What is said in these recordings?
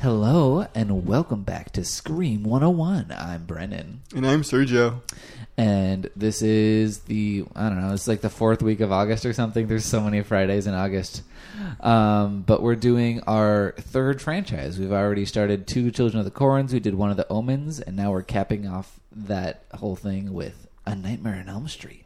Hello, and welcome back to Scream 101. I'm Brennan. And I'm Sergio. And this is the, I don't know, it's like the fourth week of August or something. There's so many Fridays in August. But we're doing our third franchise. We've already started two Children of the Corns. We did one of the Omens. And now we're capping off that whole thing with A Nightmare on Elm Street.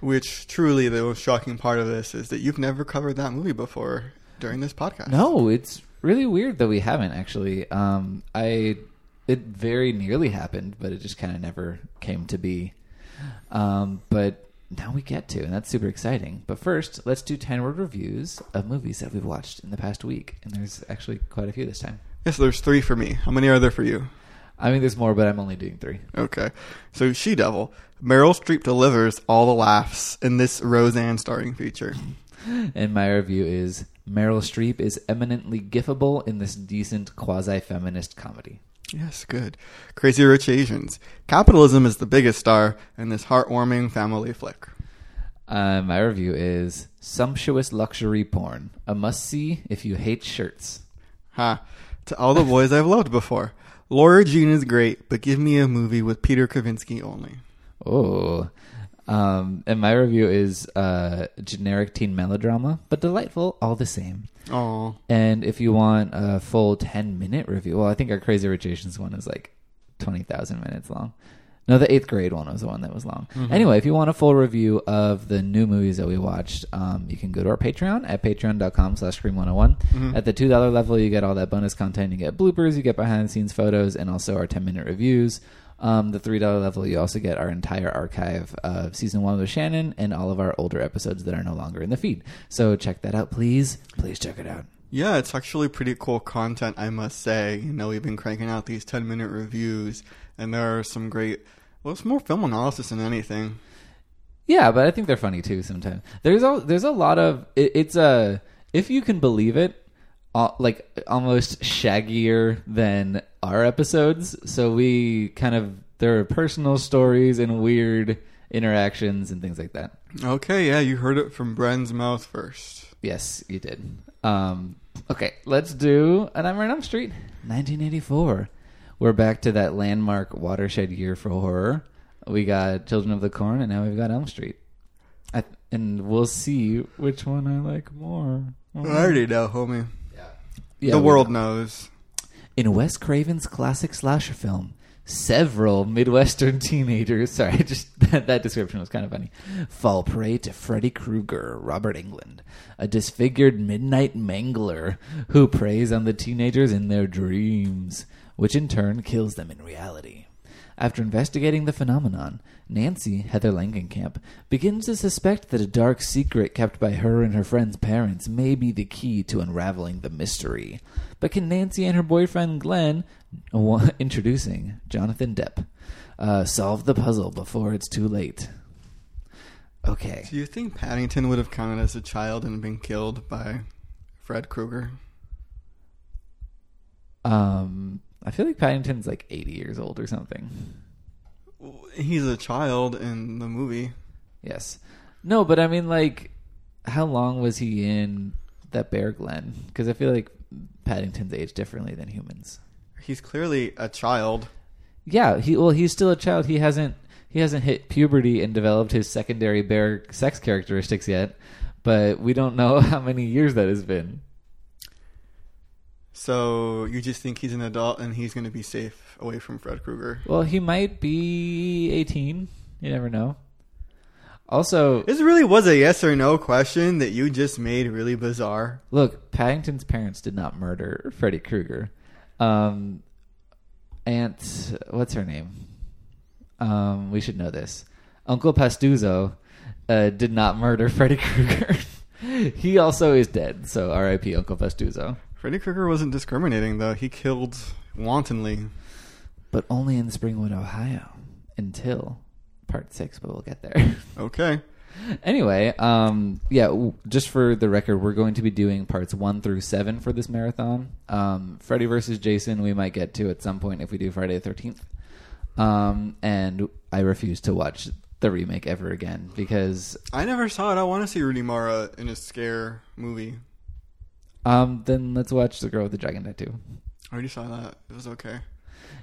Which, truly, the most shocking part of this is that you've never covered that movie before during this podcast. No, it's really weird that we haven't, actually. It very nearly happened, but it just kind of never came to be. But now we get to, and that's super exciting. But first, let's do 10-word reviews of movies that we've watched in the past week. And there's actually quite a few this time. Yes, there's three for me. How many are there for you? I mean, there's more, but I'm only doing three. Okay. So, She-Devil. Meryl Streep delivers all the laughs in this Roseanne starring feature. And my review is, Meryl Streep is eminently gifable in this decent quasi-feminist comedy. Yes, good. Crazy Rich Asians. Capitalism is the biggest star in this heartwarming family flick. My review is, sumptuous luxury porn. A must-see if you hate shirts. Ha. To all the boys I've loved before. Laura Jean is great, but give me a movie with Peter Kavinsky only. Oh. And my review is generic teen melodrama, but delightful all the same. Oh. And if you want a full 10-minute review, well, I think our Crazy Rich Asians one is like 20,000 minutes long. No, the 8th grade one was the one that was long. Mm-hmm. Anyway, if you want a full review of the new movies that we watched, you can go to our Patreon at patreon.com/Scream101. Mm-hmm. At the $2 level, you get all that bonus content. You get bloopers, you get behind-the-scenes photos, and also our 10-minute reviews. The $3 level, you also get our entire archive of Season 1 with Shannon and all of our older episodes that are no longer in the feed. So check that out, please. Please check it out. Yeah, it's actually pretty cool content, I must say. You know, we've been cranking out these 10-minute reviews, and there are some great... Well, it's more film analysis than anything. Yeah, but I think they're funny, too, sometimes. There's a lot of... It's a... If you can believe it, like, almost shaggier than our episodes. So we kind of... There are personal stories and weird interactions and things like that. Okay, yeah, you heard it from Bren's mouth first. Yes, you did. Okay, let's do A Nightmare on Elm Street, 1984. We're back to that landmark watershed year for horror. We got Children of the Corn, and now we've got Elm Street. And we'll see which one I like more. Oh. I already know, homie. Yeah, the world knows. In Wes Craven's classic slasher film, several Midwestern teenagers... Sorry, just that description was kind of funny. Fall prey to Freddy Krueger, Robert Englund, a disfigured midnight mangler who preys on the teenagers in their dreams, which in turn kills them in reality. After investigating the phenomenon, Nancy, Heather Langenkamp, begins to suspect that a dark secret kept by her and her friend's parents may be the key to unraveling the mystery. But can Nancy and her boyfriend Glenn, introducing Jonathan Depp, solve the puzzle before it's too late? Okay. Do you think Paddington would have counted as a child and been killed by Fred Krueger? I feel like Paddington's like 80 years old or something. He's a child in the movie. Yes. No, but I mean, like, how long was he in that Bear Glen? Because I feel like Paddington's aged differently than humans. He's clearly a child. Yeah. He's still a child. He hasn't hit puberty and developed his secondary bear sex characteristics yet. But we don't know how many years that has been. So you just think he's an adult and he's going to be safe away from Fred Krueger? Well, he might be 18. You never know. Also... This really was a yes or no question that you just made really bizarre. Look, Paddington's parents did not murder Freddy Krueger. Aunt... What's her name? We should know this. Uncle Pastuzo did not murder Freddy Krueger. He also is dead, so R.I.P. Uncle Pastuzo. Freddy Krueger wasn't discriminating, though. He killed wantonly. But only in Springwood, Ohio. Until Part 6, but we'll get there. Okay. Anyway, just for the record, we're going to be doing Parts 1 through 7 for this marathon. Freddy versus Jason we might get to at some point if we do Friday the 13th. And I refuse to watch the remake ever again because... I never saw it. I want to see Rooney Mara in a scare movie. Then let's watch The Girl with the Dragon Tattoo. I already saw that. It was okay.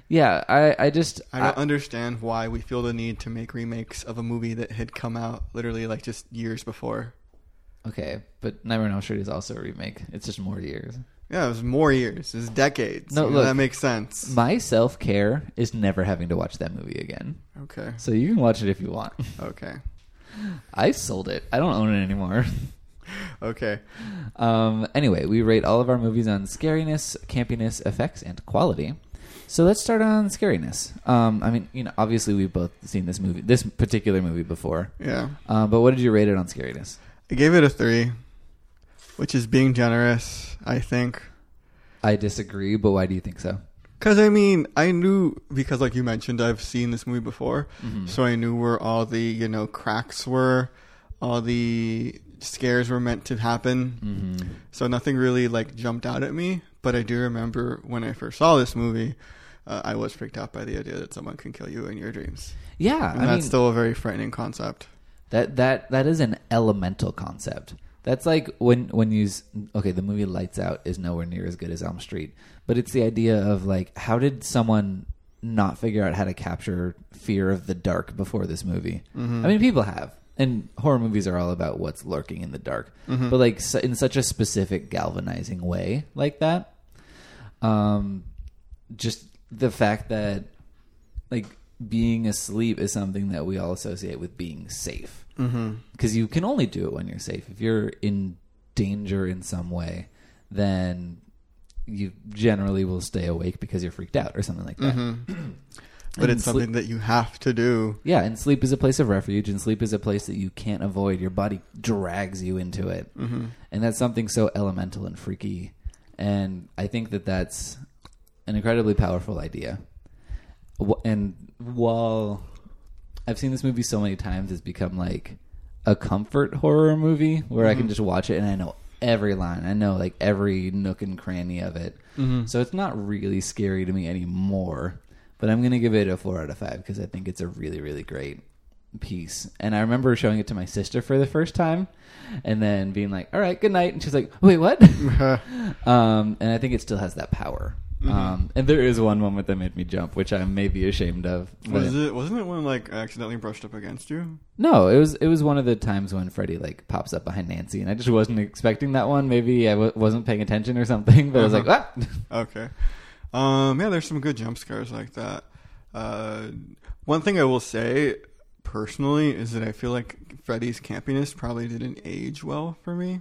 Yeah, I don't understand why we feel the need to make remakes of a movie that had come out literally like just years before. Okay, but Nightmare on Elm Street is also a remake. It's just more years. Yeah, it was more years. It was decades. No, look, that makes sense. My self-care is never having to watch that movie again. Okay. So you can watch it if you want. Okay. I sold it. I don't own it anymore. Okay. Anyway, we rate all of our movies on scariness, campiness, effects, and quality. So let's start on scariness. I mean, you know, obviously we've both seen this movie, this particular movie before. Yeah. But what did you rate it on scariness? I gave it a 3, which is being generous, I think. I disagree, but why do you think so? Because, I mean, I knew, because like you mentioned, I've seen this movie before. Mm-hmm. So I knew where all the, you know, cracks were, all the scares were meant to happen. Mm-hmm. So nothing really like jumped out at me. But I do remember when I first saw this movie, I was freaked out by the idea that someone can kill you in your dreams. Yeah. And that's still a very frightening concept. That is an elemental concept. That's like when you... Okay, the movie Lights Out is nowhere near as good as Elm Street. But it's the idea of like, how did someone not figure out how to capture fear of the dark before this movie? Mm-hmm. I mean, people have. And horror movies are all about what's lurking in the dark. Mm-hmm. But like in such a specific galvanizing way like that. Just the fact that like being asleep is something that we all associate with being safe. Because mm-hmm. you can only do it when you're safe. If you're in danger in some way, then you generally will stay awake because you're freaked out or something like that. Mm-hmm. But it's something that you have to do. Yeah, and sleep is a place of refuge, and sleep is a place that you can't avoid. Your body drags you into it. Mm-hmm. And that's something so elemental and freaky. And I think that that's an incredibly powerful idea. And while I've seen this movie so many times, it's become like a comfort horror movie where mm-hmm. I can just watch it and I know every line. I know like every nook and cranny of it. Mm-hmm. So it's not really scary to me anymore. But I'm going to give it a 4 out of 5 because I think it's a really, really great piece. And I remember showing it to my sister for the first time and then being like, all right, good night. And she's like, wait, what? And I think it still has that power. Mm-hmm. And there is one moment that made me jump, which I may be ashamed of. Wasn't it when like accidentally brushed up against you? No, it was one of the times when Freddy like pops up behind Nancy, and I just wasn't expecting that one. Maybe I wasn't paying attention or something, but I was like, what? Okay. Yeah, there's some good jump scares like that. One thing I will say personally is that I feel like Freddy's campiness probably didn't age well for me.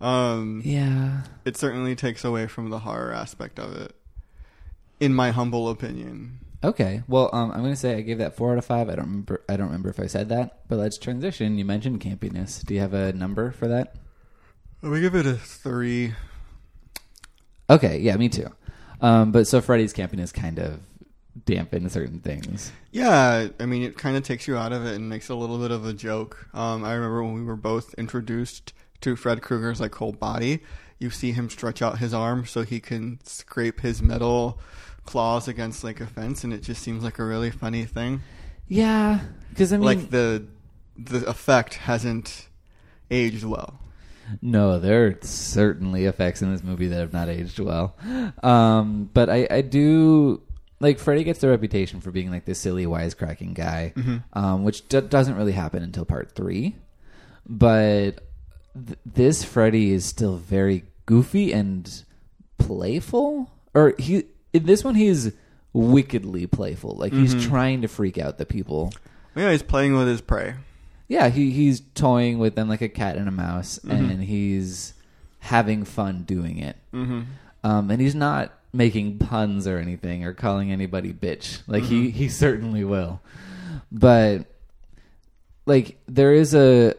Yeah. It certainly takes away from the horror aspect of it, in my humble opinion. Okay. Well, I'm going to say I gave that 4 out of 5. I don't remember if I said that, but let's transition. You mentioned campiness. Do you have a number for that? We give it a 3. Okay. Yeah, me too. But so Freddy's campiness kind of dampened certain things. Yeah, I mean, it kind of takes you out of it and makes it a little bit of a joke. I remember when we were both introduced to Fred Krueger's like whole body, you see him stretch out his arm so he can scrape his metal claws against like a fence, and it just seems like a really funny thing. Yeah, because I mean, like the effect hasn't aged well. No, there are certainly effects in this movie that have not aged well. But I do... Like, Freddy gets the reputation for being, like, this silly, wisecracking guy, mm-hmm. Which doesn't really happen until part 3. But this Freddy is still very goofy and playful. Or in this one, he's wickedly playful. Like, mm-hmm. he's trying to freak out the people. Yeah, he's playing with his prey. Yeah, he's toying with them like a cat and a mouse, mm-hmm. and he's having fun doing it. Mm-hmm. And he's not making puns or anything or calling anybody bitch. Like, mm-hmm. he certainly will. But, like, there is a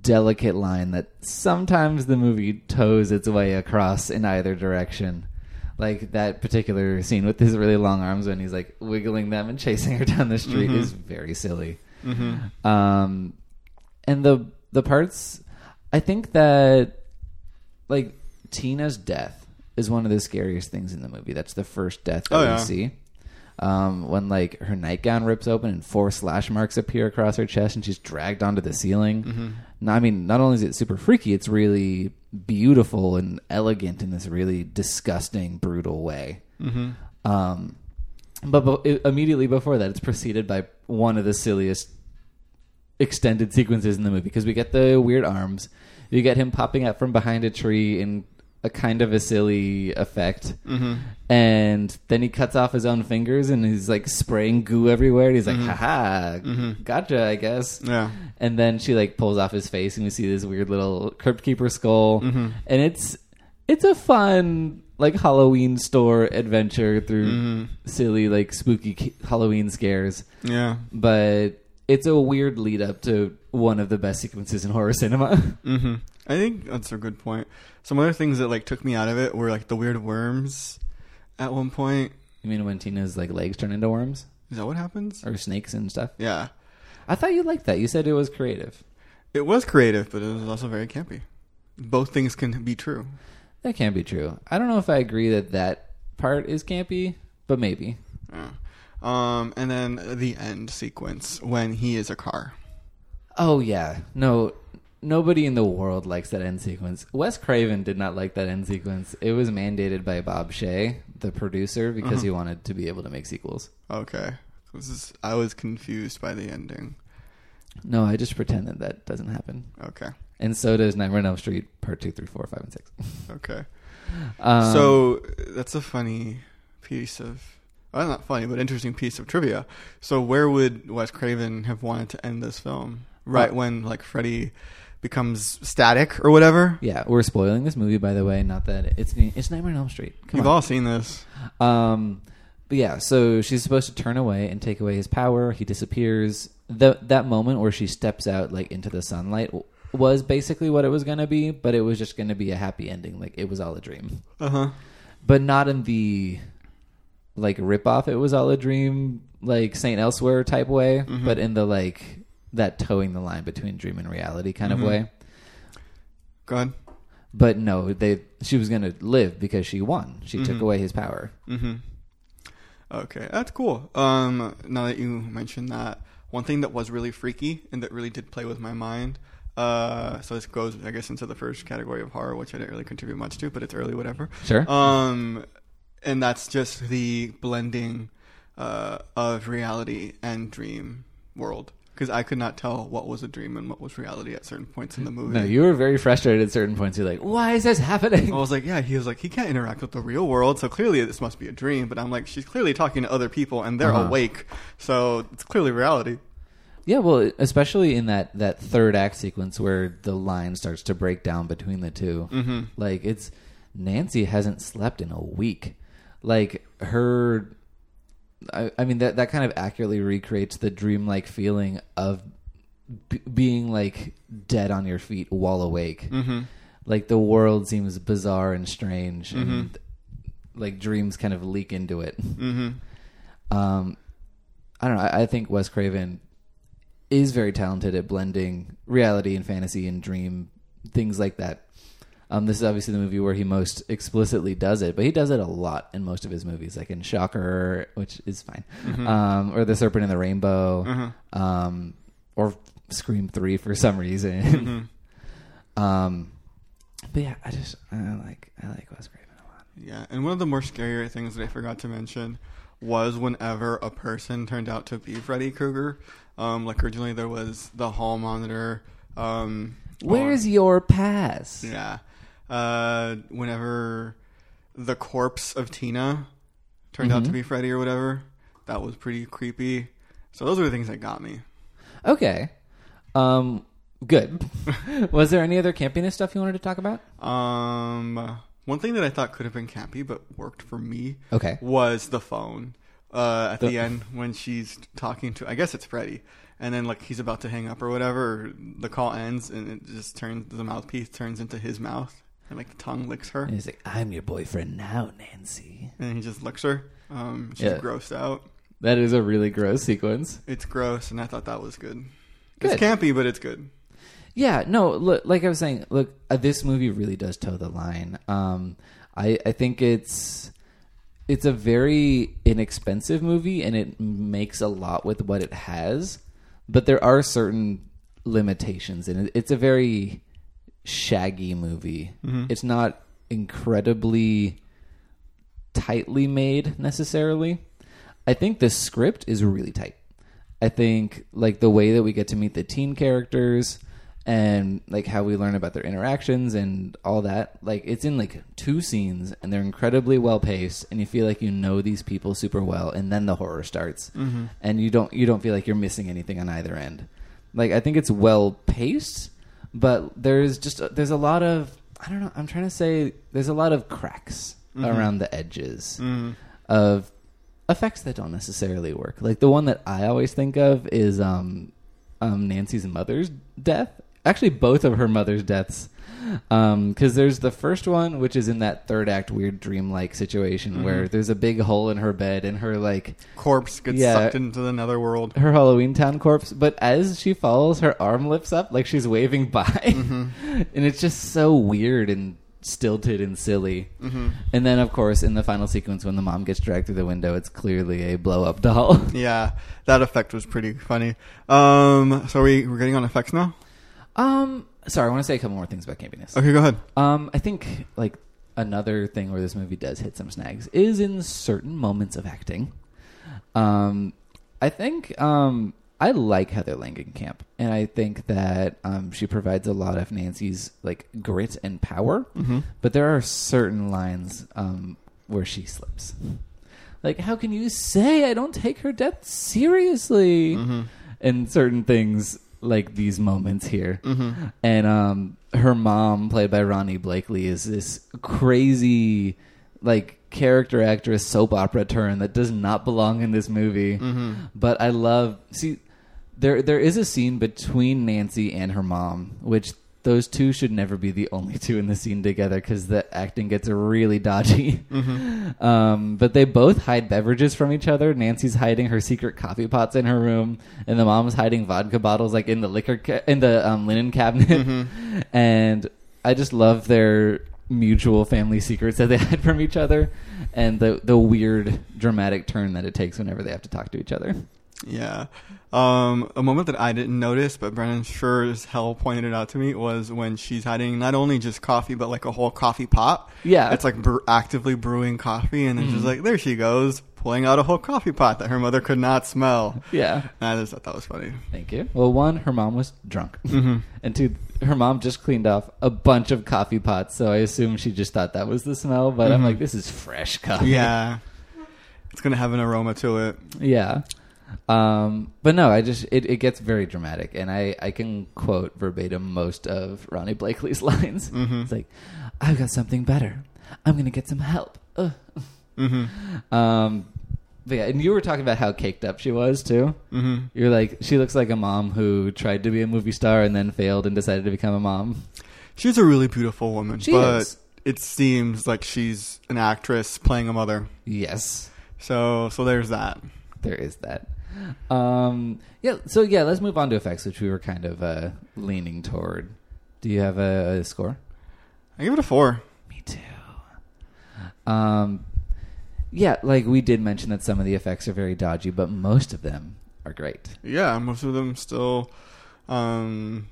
delicate line that sometimes the movie toes its way across in either direction. Like, that particular scene with his really long arms when he's, like, wiggling them and chasing her down the street mm-hmm. is very silly. Mm-hmm. And the parts, I think that like Tina's death is one of the scariest things in the movie. That's the first death that we see. When like her nightgown rips open and 4 slash marks appear across her chest and she's dragged onto the ceiling. Mm-hmm. I mean, not only is it super freaky, it's really beautiful and elegant in this really disgusting, brutal way. Mm-hmm. But immediately before that, it's preceded by one of the silliest extended sequences in the movie, because we get the weird arms. You get him popping out from behind a tree in a kind of a silly effect. Mm-hmm. And then he cuts off his own fingers and he's like spraying goo everywhere. And he's like, mm-hmm. haha, mm-hmm. gotcha, I guess. Yeah. And then she like pulls off his face and we see this weird little Crypt Keeper skull. Mm-hmm. And it's a fun like Halloween store adventure through mm-hmm. silly, like spooky Halloween scares. Yeah. But it's a weird lead up to one of the best sequences in horror cinema. Mm-hmm. I think that's a good point. Some other things that like took me out of it were like the weird worms at one point. You mean when Tina's like legs turn into worms? Is that what happens? Or snakes and stuff? Yeah. I thought you liked that. You said it was creative. It was creative, but it was also very campy. Both things can be true. That can be true. I don't know if I agree that that part is campy, but maybe. Yeah. And then the end sequence when he is a car. Oh, yeah. No, nobody in the world likes that end sequence. Wes Craven did not like that end sequence. It was mandated by Bob Shea, the producer, because he wanted to be able to make sequels. Okay. I was confused by the ending. No, I just pretend that doesn't happen. Okay. And so does Nightmare on Elm Street, Part 2, 3, 4, 5, and 6. Okay. So that's a funny piece of... Well, not funny, but interesting piece of trivia. So where would Wes Craven have wanted to end this film? Right when like Freddy becomes static or whatever? Yeah, we're spoiling this movie, by the way. Not that it's Nightmare on Elm Street. You've all seen this. But yeah, so she's supposed to turn away and take away his power. He disappears. That moment where she steps out like into the sunlight was basically what it was going to be, but it was just going to be a happy ending. Like it was all a dream. Uh-huh. But not in the like ripoff it was all a dream, like St. Elsewhere type way, mm-hmm. but in the like that towing the line between dream and reality kind mm-hmm. of way. Go ahead. But no, she was going to live because she won. She mm-hmm. took away his power. Mm-hmm. Okay, that's cool. Now that you mentioned that, one thing that was really freaky and that really did play with my mind, so this goes, I guess, into the first category of horror, which I didn't really contribute much to, but it's early whatever. Sure. And that's just the blending of reality and dream world. Because I could not tell what was a dream and what was reality at certain points in the movie. No, you were very frustrated at certain points. You're like, why is this happening? I was like, yeah. He was like, he can't interact with the real world, so clearly this must be a dream. But I'm like, she's clearly talking to other people, and they're uh-huh. awake. So it's clearly reality. Yeah, well, especially in that third act sequence where the line starts to break down between the two. Mm-hmm. Like, it's Nancy hasn't slept in a week. Like, her... I mean, that kind of accurately recreates the dreamlike feeling of being, like, dead on your feet while awake. Mm-hmm. Like, the world seems bizarre and strange, mm-hmm. and, like, dreams kind of leak into it. Mm-hmm. I don't know. I think Wes Craven is very talented at blending reality and fantasy and dream, things like that. This is obviously the movie where he most explicitly does it, but he does it a lot in most of his movies, like in Shocker, which is fine, mm-hmm. Or The Serpent in the Rainbow, mm-hmm. Or Scream 3 for some reason. Mm-hmm. But yeah, I like Wes Craven a lot. Yeah, and one of the more scarier things that I forgot to mention was whenever a person turned out to be Freddy Krueger. Like originally there was the hall monitor. Where's your pass? Yeah. Whenever the corpse of Tina turned mm-hmm. out to be Freddy or whatever, that was pretty creepy. So those were the things that got me. Okay. Good. Was there any other campiness stuff you wanted to talk about? One thing that I thought could have been campy but worked for me was the phone at the end when she's talking to, I guess it's Freddy. And then, like, he's about to hang up or whatever. The call ends, and it just turns, the mouthpiece turns into his mouth. And, like, the tongue licks her. And he's like, I'm your boyfriend now, Nancy. And he just licks her. She's grossed out. That is a really gross sequence. It's gross, and I thought that was good. It's campy, but it's good. Yeah, no, look, like I was saying, look, this movie really does toe the line. I think it's a very inexpensive movie, and it makes a lot with what it has. But there are certain limitations, and it's a very shaggy movie. Mm-hmm. It's not incredibly tightly made necessarily. I think the script is really tight. I think like the way that we get to meet the teen characters and like how we learn about their interactions and all that, like it's in like two scenes and they're incredibly well paced and you feel like you know these people super well, and then the horror starts. Mm-hmm. And you don't feel like you're missing anything on either end. Like I think it's well paced, but there's a lot of, I don't know, I'm trying to say there's a lot of cracks mm-hmm. around the edges mm-hmm. of effects that don't necessarily work. Like the one that I always think of is Nancy's mother's death. Actually, both of her mother's deaths. Because there's the first one, which is in that third act weird dreamlike situation mm-hmm. where there's a big hole in her bed and her like corpse gets sucked into the netherworld. Her Halloween Town corpse. But as she falls, her arm lifts up like she's waving bye. Mm-hmm. And it's just so weird and stilted and silly. Mm-hmm. And then, of course, in the final sequence when the mom gets dragged through the window, it's clearly a blow-up doll. Yeah, that effect was pretty funny. So we're getting on effects now? Sorry, I want to say a couple more things about campiness. Okay, go ahead. I think like another thing where this movie does hit some snags is in certain moments of acting. I think I like Heather Langenkamp, and I think that she provides a lot of Nancy's like grit and power. Mm-hmm. But there are certain lines where she slips. Like, how can you say I don't take her death seriously? Mm-hmm. And certain things like these moments here. Mm-hmm. And her mom, played by Ronnie Blakely, is this crazy like character actress soap opera turn that does not belong in this movie. Mm-hmm. But I love... See, there is a scene between Nancy and her mom, which those two should never be the only two in the scene together because the acting gets really dodgy. Mm-hmm. But they both hide beverages from each other. Nancy's hiding her secret coffee pots in her room, and the mom's hiding vodka bottles like in the linen cabinet. Mm-hmm. And I just love their mutual family secrets that they hide from each other, and the weird dramatic turn that it takes whenever they have to talk to each other. Yeah. A moment that I didn't notice, but Brennan sure as hell pointed it out to me, was when she's hiding not only just coffee, but like a whole coffee pot. Yeah. It's like actively brewing coffee, and then she's like, there she goes, pulling out a whole coffee pot that her mother could not smell. Yeah. And I just thought that was funny. Thank you. Well, one, her mom was drunk. Mm-hmm. And two, her mom just cleaned off a bunch of coffee pots, so I assume she just thought that was the smell, but mm-hmm. I'm like, this is fresh coffee. Yeah. It's going to have an aroma to it. Yeah. But no, I just it gets very dramatic, and I can quote verbatim most of Ronnie Blakely's lines. Mm-hmm. It's like, I've got something better. I'm gonna get some help. Mm-hmm. But yeah, and you were talking about how caked up she was too. Mm-hmm. You're like, she looks like a mom who tried to be a movie star and then failed and decided to become a mom. She's a really beautiful woman, but it seems like she's an actress playing a mother. Yes. So there's that. There is that. So let's move on to effects, which we were kind of leaning toward. Do you have a score? I give it a 4. Me too. Like we did mention that some of the effects are very dodgy, but most of them are great. Yeah, most of them still, I don't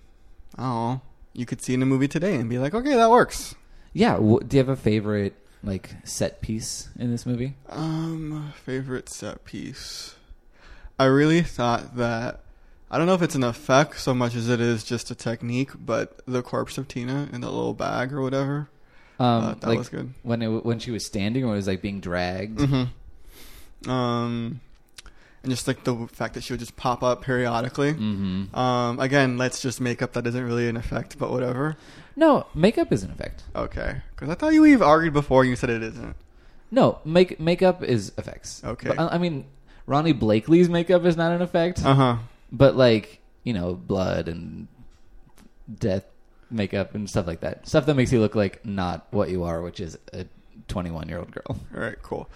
know, you could see in a movie today and be like, okay, that works. Yeah, do you have a favorite like set piece in this movie? Favorite set piece. I really thought that, I don't know if it's an effect so much as it is just a technique, but the corpse of Tina in the little bag or whatever, that like was good. When she was standing, or it was like being dragged. Mm-hmm. And just like the fact that she would just pop up periodically. Mm-hmm. Again, let's just makeup that isn't really an effect, but whatever. No, makeup is an effect. Okay, because I thought we've argued before. You said it isn't. No, makeup is effects. Okay, but, I mean Ronnie Blakely's makeup is not an effect. Uh huh. But like, you know, blood and death makeup and stuff like that, stuff that makes you look like not what you are, which is a 21-year-old girl. All right, cool.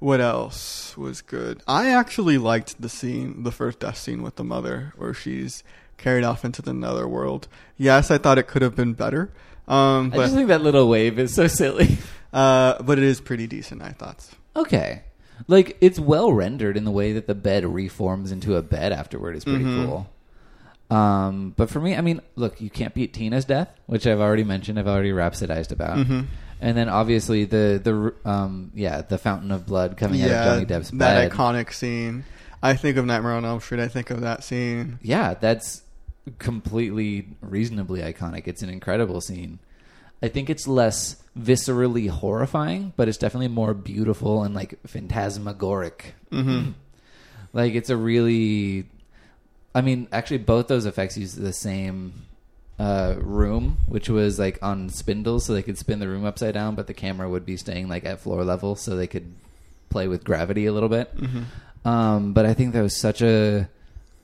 What else was good? I actually liked the scene, the first death scene with the mother, where she's carried off into the netherworld. Yes, I thought it could have been better. But I just think that little wave is so silly. But it is pretty decent, I thought. Okay. Like, it's well rendered in the way that the bed reforms into a bed afterward is pretty mm-hmm. cool. But for me, I mean, look, you can't beat Tina's death, which I've already mentioned. I've already rhapsodized about. Mm-hmm. And then obviously the fountain of blood coming out of Johnny Depp's bed. That iconic scene. I think of Nightmare on Elm Street. I think of that scene. Yeah, that's completely reasonably iconic. It's an incredible scene. I think it's less viscerally horrifying, but it's definitely more beautiful and like phantasmagoric. Mm-hmm. Like it's a really, I mean, actually both those effects use the same room, which was like on spindles, so they could spin the room upside down, but the camera would be staying like at floor level, so they could play with gravity a little bit. Mm-hmm. But I think that was such a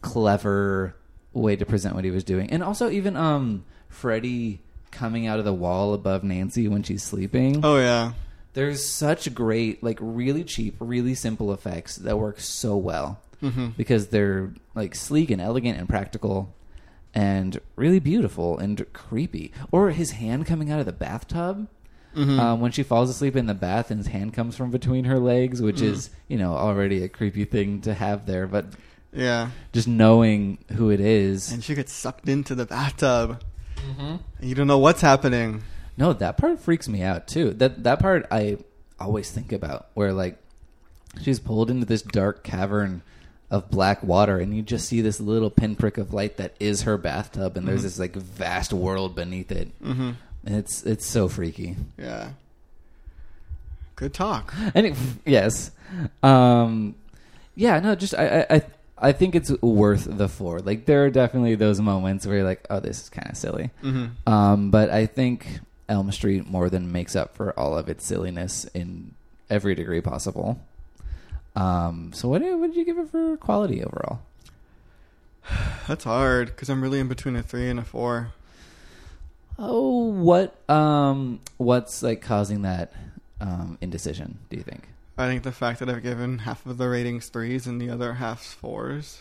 clever way to present what he was doing, and also even Freddy coming out of the wall above Nancy when she's sleeping. Oh yeah, there's such great, like really cheap, really simple effects that work so well. Mm-hmm. Because they're like sleek and elegant and practical and really beautiful and creepy. Or his hand coming out of the bathtub. Mm-hmm. When she falls asleep in the bath and his hand comes from between her legs, which is, you know, already a creepy thing to have there, but yeah, just knowing who it is. And she gets sucked into the bathtub. Mm-hmm. And you don't know what's happening. No, that part freaks me out too. That part I always think about, where like she's pulled into this dark cavern of black water, and you just see this little pinprick of light that is her bathtub, and there's this like vast world beneath it. Mm-hmm. And it's so freaky. Yeah. Good talk. And yes. Yeah. No. Just I think it's worth the $4. Like, there are definitely those moments where you're like, oh, this is kind of silly. Mm-hmm. But I think Elm Street more than makes up for all of its silliness in every degree possible. So what did you give it for quality overall? That's hard, because I'm really in between a 3 and a 4. Oh, what's like causing that indecision, do you think? I think the fact that I've given half of the ratings 3s and the other half's 4s.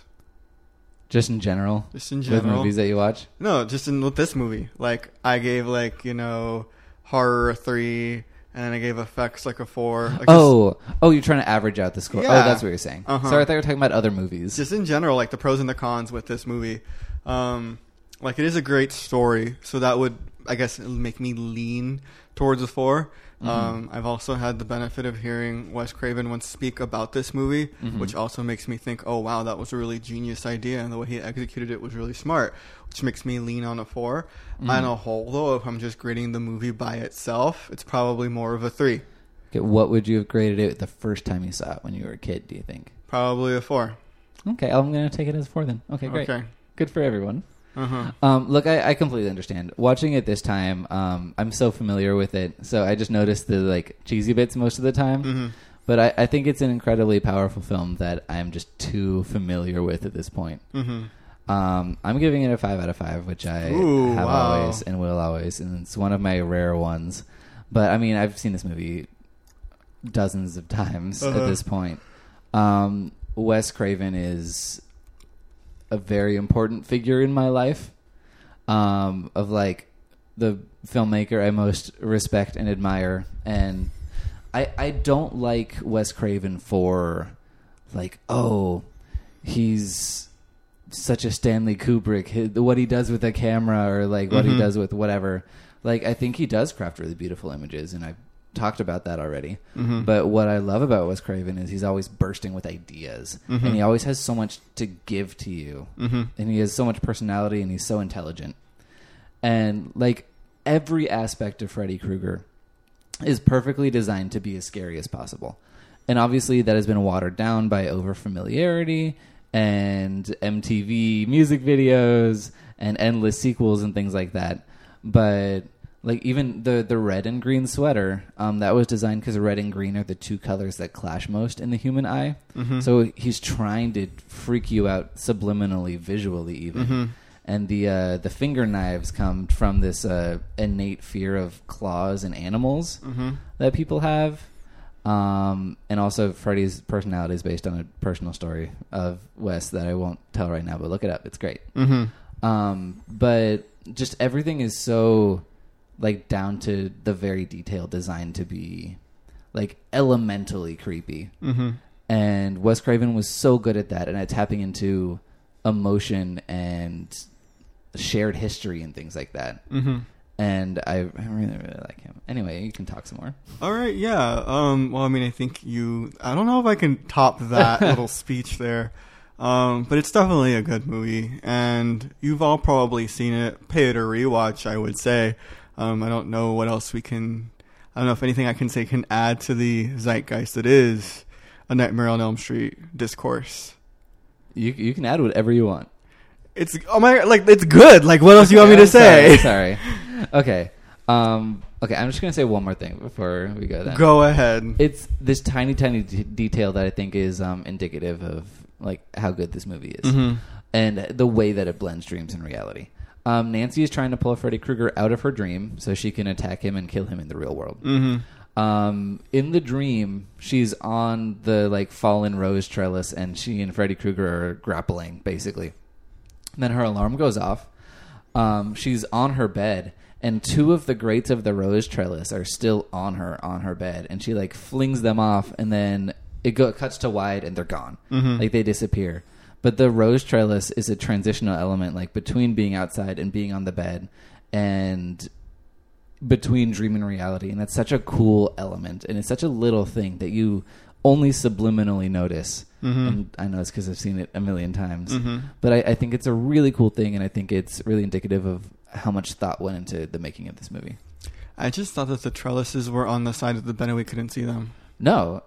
Just in general? Just in general. With movies that you watch? No, just with this movie. Like, I gave, like, you know, horror a 3, and then I gave effects, like, a 4. Like, oh, you're trying to average out the score. Yeah. Oh, that's what you're saying. Uh-huh. Sorry, I thought you were talking about other movies. Just in general, like, the pros and the cons with this movie. Like, it is a great story, so that would, I guess, make me lean towards a 4. I've also had the benefit of hearing Wes Craven once speak about this movie, which also makes me think, oh, wow, that was a really genius idea, and the way he executed it was really smart, which makes me lean on a 4. On a whole, though, if I'm just grading the movie by itself, it's probably more of a 3. Okay, what would you have graded it the first time you saw it when you were a kid, do you think? Probably a 4. Okay, I'm going to take it as a 4 then. Okay, great. Okay. Good for everyone. Uh-huh. Look, I completely understand. Watching it this time, I'm so familiar with it, so I just noticed the like cheesy bits most of the time. Mm-hmm. But I think it's an incredibly powerful film that I'm just too familiar with at this point. Mm-hmm. I'm giving it a 5 out of 5, which I always and will always, and it's one of my rare ones. But I mean, I've seen this movie dozens of times at this point. Wes Craven is a very important figure in my life, of like the filmmaker I most respect and admire. And I don't like Wes Craven for like, oh, he's such a Stanley Kubrick, what he does with a camera, or like what he does with whatever. Like, I think he does craft really beautiful images, and I've talked about that already. But what I love about Wes Craven is he's always bursting with ideas, and he always has so much to give to you, and he has so much personality, and he's so intelligent. And like every aspect of Freddy Krueger is perfectly designed to be as scary as possible, and obviously that has been watered down by over familiarity and MTV music videos and endless sequels and things like that. But like, even the red and green sweater, that was designed because red and green are the two colors that clash most in the human eye. So he's trying to freak you out subliminally, visually even. And the finger knives come from this innate fear of claws and animals that people have. And also Freddy's personality is based on a personal story of Wes that I won't tell right now, but look it up. It's great. But just everything is so, like, down to the very detail, designed to be like elementally creepy. And Wes Craven was so good at that, and at tapping into emotion and shared history and things like that. Mm-hmm. And I really, really like him. Anyway, you can talk some more. All right, yeah. Well, I mean, I think I don't know if I can top that little speech there. But it's definitely a good movie. And you've all probably seen it. Pay it a rewatch, I would say. I don't know what else I don't know if anything I can say can add to the zeitgeist that is A Nightmare on Elm Street discourse. You can add whatever you want. It's good. Like, what else do you want me to say? Sorry. Okay. Okay, I'm just going to say one more thing before we go then. Go ahead. It's this tiny, tiny detail that I think is indicative of, like, how good this movie is. Mm-hmm. And the way that it blends dreams and reality. Nancy is trying to pull Freddy Krueger out of her dream so she can attack him and kill him in the real world. Mm-hmm. In the dream, she's on the, like, fallen rose trellis, and she and Freddy Krueger are grappling, basically. Then her alarm goes off. She's on her bed, and two of the grates of the rose trellis are still on her bed, and she, like, flings them off, and then it cuts to wide, and they're gone. Mm-hmm. Like, they disappear. But the rose trellis is a transitional element, like, between being outside and being on the bed, and between dream and reality. And that's such a cool element, and it's such a little thing that you only subliminally notice. Mm-hmm. And I know it's because I've seen it a million times. Mm-hmm. But I think it's a really cool thing, and I think it's really indicative of how much thought went into the making of this movie. I just thought that the trellises were on the side of the bed and we couldn't see them. No.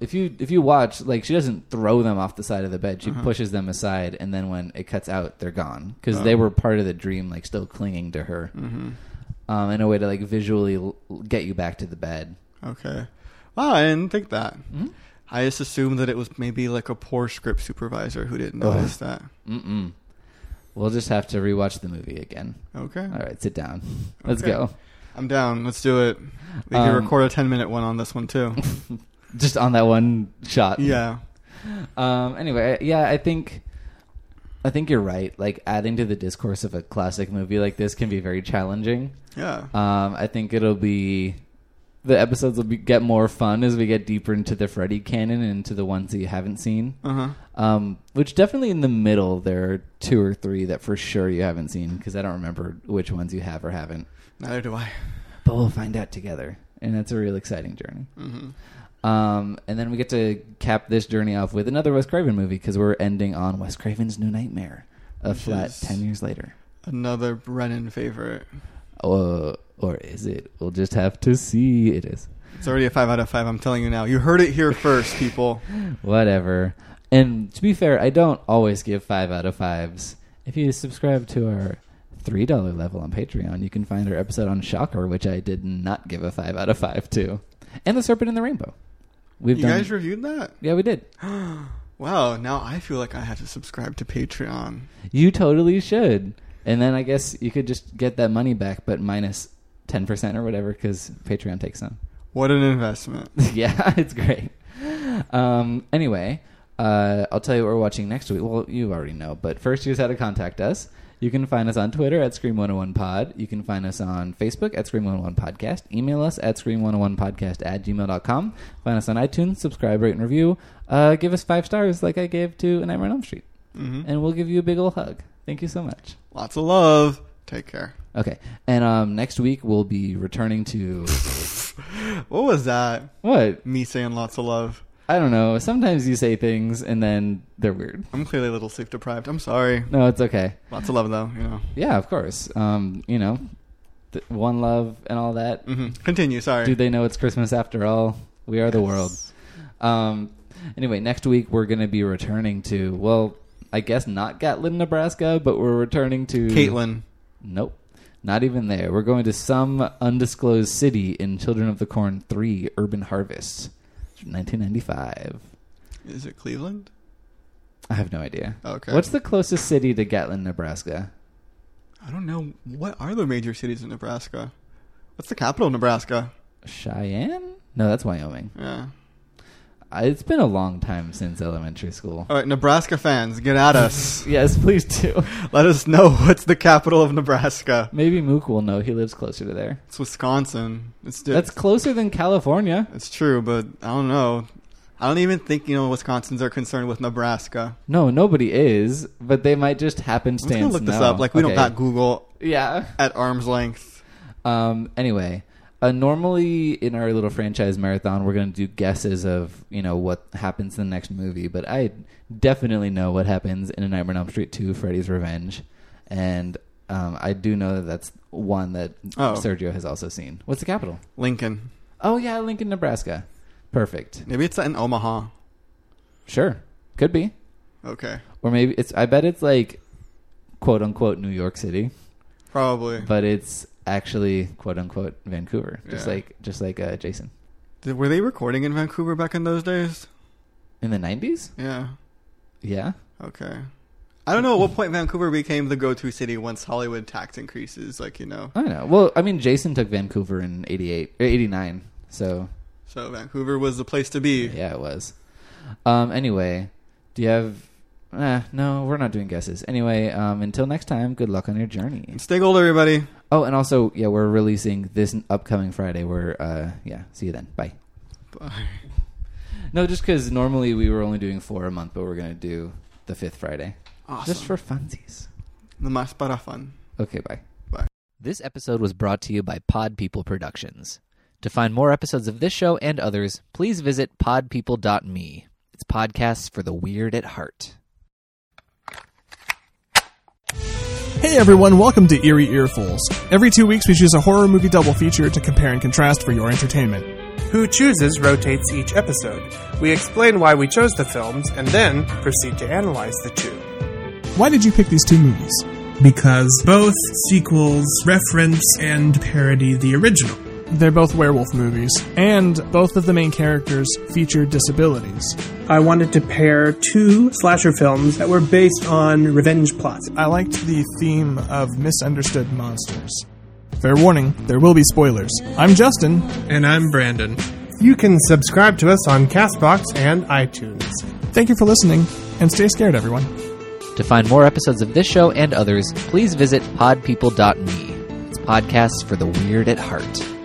If you watch, like, she doesn't throw them off the side of the bed. She pushes them aside, and then when it cuts out, they're gone. Because they were part of the dream, like, still clinging to her. Mm-hmm. In a way to, like, visually get you back to the bed. Okay. Wow, I didn't think that. Mm-hmm. I just assumed that it was maybe like a poor script supervisor who didn't notice that. Mm-mm. We'll just have to rewatch the movie again. Okay. All right, sit down. Let's go. I'm down. Let's do it. We can record a 10-minute one on this one, too. Just on that one shot. Yeah. Anyway, yeah, I think you're right. Like, adding to the discourse of a classic movie like this can be very challenging. Yeah. I think the episodes will get more fun as we get deeper into the Freddy canon and into the ones that you haven't seen. Uh-huh. Which definitely in the middle, there are two or three that for sure you haven't seen, because I don't remember which ones you have or haven't. Neither do I. But we'll find out together, and that's a real exciting journey. Mm-hmm. And then we get to cap this journey off with another Wes Craven movie, because we're ending on Wes Craven's New Nightmare, which flat 10 years later. Another Brennan favorite. Or is it? We'll just have to see. It is. It's already a 5 out of 5. I'm telling you now. You heard it here first, people. Whatever. And to be fair, I don't always give 5 out of 5s. If you subscribe to our $3 level on Patreon, you can find our episode on Shocker, which I did not give a 5 out of 5 to, and The Serpent in the Rainbow. You guys reviewed that? Yeah, we did. Wow. Now I feel like I have to subscribe to Patreon. You totally should. And then I guess you could just get that money back, but minus 10% or whatever, because Patreon takes them. What an investment. Yeah, it's great. Anyway, I'll tell you what we're watching next week. Well, you already know, but first here's how to contact us. You can find us on Twitter at Scream101pod. You can find us on Facebook at Scream101podcast. Email us at Scream101podcast@gmail.com. Find us on iTunes. Subscribe, rate, and review. Give us 5 stars like I gave to A Nightmare on Elm Street. Mm-hmm. And we'll give you a big old hug. Thank you so much. Lots of love. Take care. Okay. And next week, we'll be returning to... What was that? What? Me saying lots of love. I don't know. Sometimes you say things, and then they're weird. I'm clearly a little sleep-deprived. I'm sorry. No, it's okay. Lots of love, though. You know. Yeah, of course. One love and all that. Mm-hmm. Continue. Sorry. Do they know it's Christmas after all? We are the world. Anyway, next week, we're going to be returning to... Well, I guess not Gatlin, Nebraska, but we're returning to... Gatlin. Nope. Not even there. We're going to some undisclosed city in Children of the Corn 3, Urban Harvest, 1995. Is it Cleveland? I have no idea. Okay. What's the closest city to Gatlin, Nebraska? I don't know. What are the major cities in Nebraska? What's the capital of Nebraska? Cheyenne? No, that's Wyoming. Yeah. It's been a long time since elementary school. All right, Nebraska fans, get at us. Yes, please do. Let us know what's the capital of Nebraska. Maybe Mook will know. He lives closer to there. It's Wisconsin. That's closer than California. It's true, but I don't know. I don't even think, you know, Wisconsins are concerned with Nebraska. No, nobody is, but they might just happenstance. I'm going to look this up. Like, we don't got Google at arm's length. Anyway, normally in our little franchise marathon, we're going to do guesses of, you know, what happens in the next movie. But I definitely know what happens in A Nightmare on Elm Street 2, Freddy's Revenge. And I do know that that's one that Sergio has also seen. What's the capital? Lincoln. Oh, yeah, Lincoln, Nebraska. Perfect. Maybe it's in Omaha. Sure. Could be. Okay. Or maybe it's, I bet it's like, quote unquote, New York City. Probably. But it's actually, quote unquote, Vancouver. Just like Jason. Were they recording in Vancouver back in those days? In the 90s? Yeah. Yeah? Okay. I don't know at what point Vancouver became the go-to city once Hollywood tax increases, like, you know. I know. Well, I mean, Jason took Vancouver in 88 or 89, so... So Vancouver was the place to be. Yeah, it was. Anyway, do you have... no, we're not doing guesses. Anyway, until next time, good luck on your journey. And stay gold, everybody. Oh, and also, yeah, we're releasing this upcoming Friday. We're, see you then. Bye. Bye. No, just because normally we were only doing 4 a month, but we're going to do the 5th Friday. Awesome. Just for funsies. Nomás para fun. Okay, bye. Bye. This episode was brought to you by Pod People Productions. To find more episodes of this show and others, please visit podpeople.me. It's podcasts for the weird at heart. Hey everyone, welcome to Eerie Earfuls. Every 2 weeks we choose a horror movie double feature to compare and contrast for your entertainment. Who Chooses rotates each episode. We explain why we chose the films and then proceed to analyze the two. Why did you pick these two movies? Because both sequels reference and parody the original. They're both werewolf movies, and both of the main characters feature disabilities. I wanted to pair two slasher films that were based on revenge plots. I liked the theme of misunderstood monsters. Fair warning, there will be spoilers. I'm Justin. And I'm Brandon. You can subscribe to us on CastBox and iTunes. Thank you for listening, and stay scared, everyone. To find more episodes of this show and others, please visit podpeople.me. It's podcasts for the weird at heart.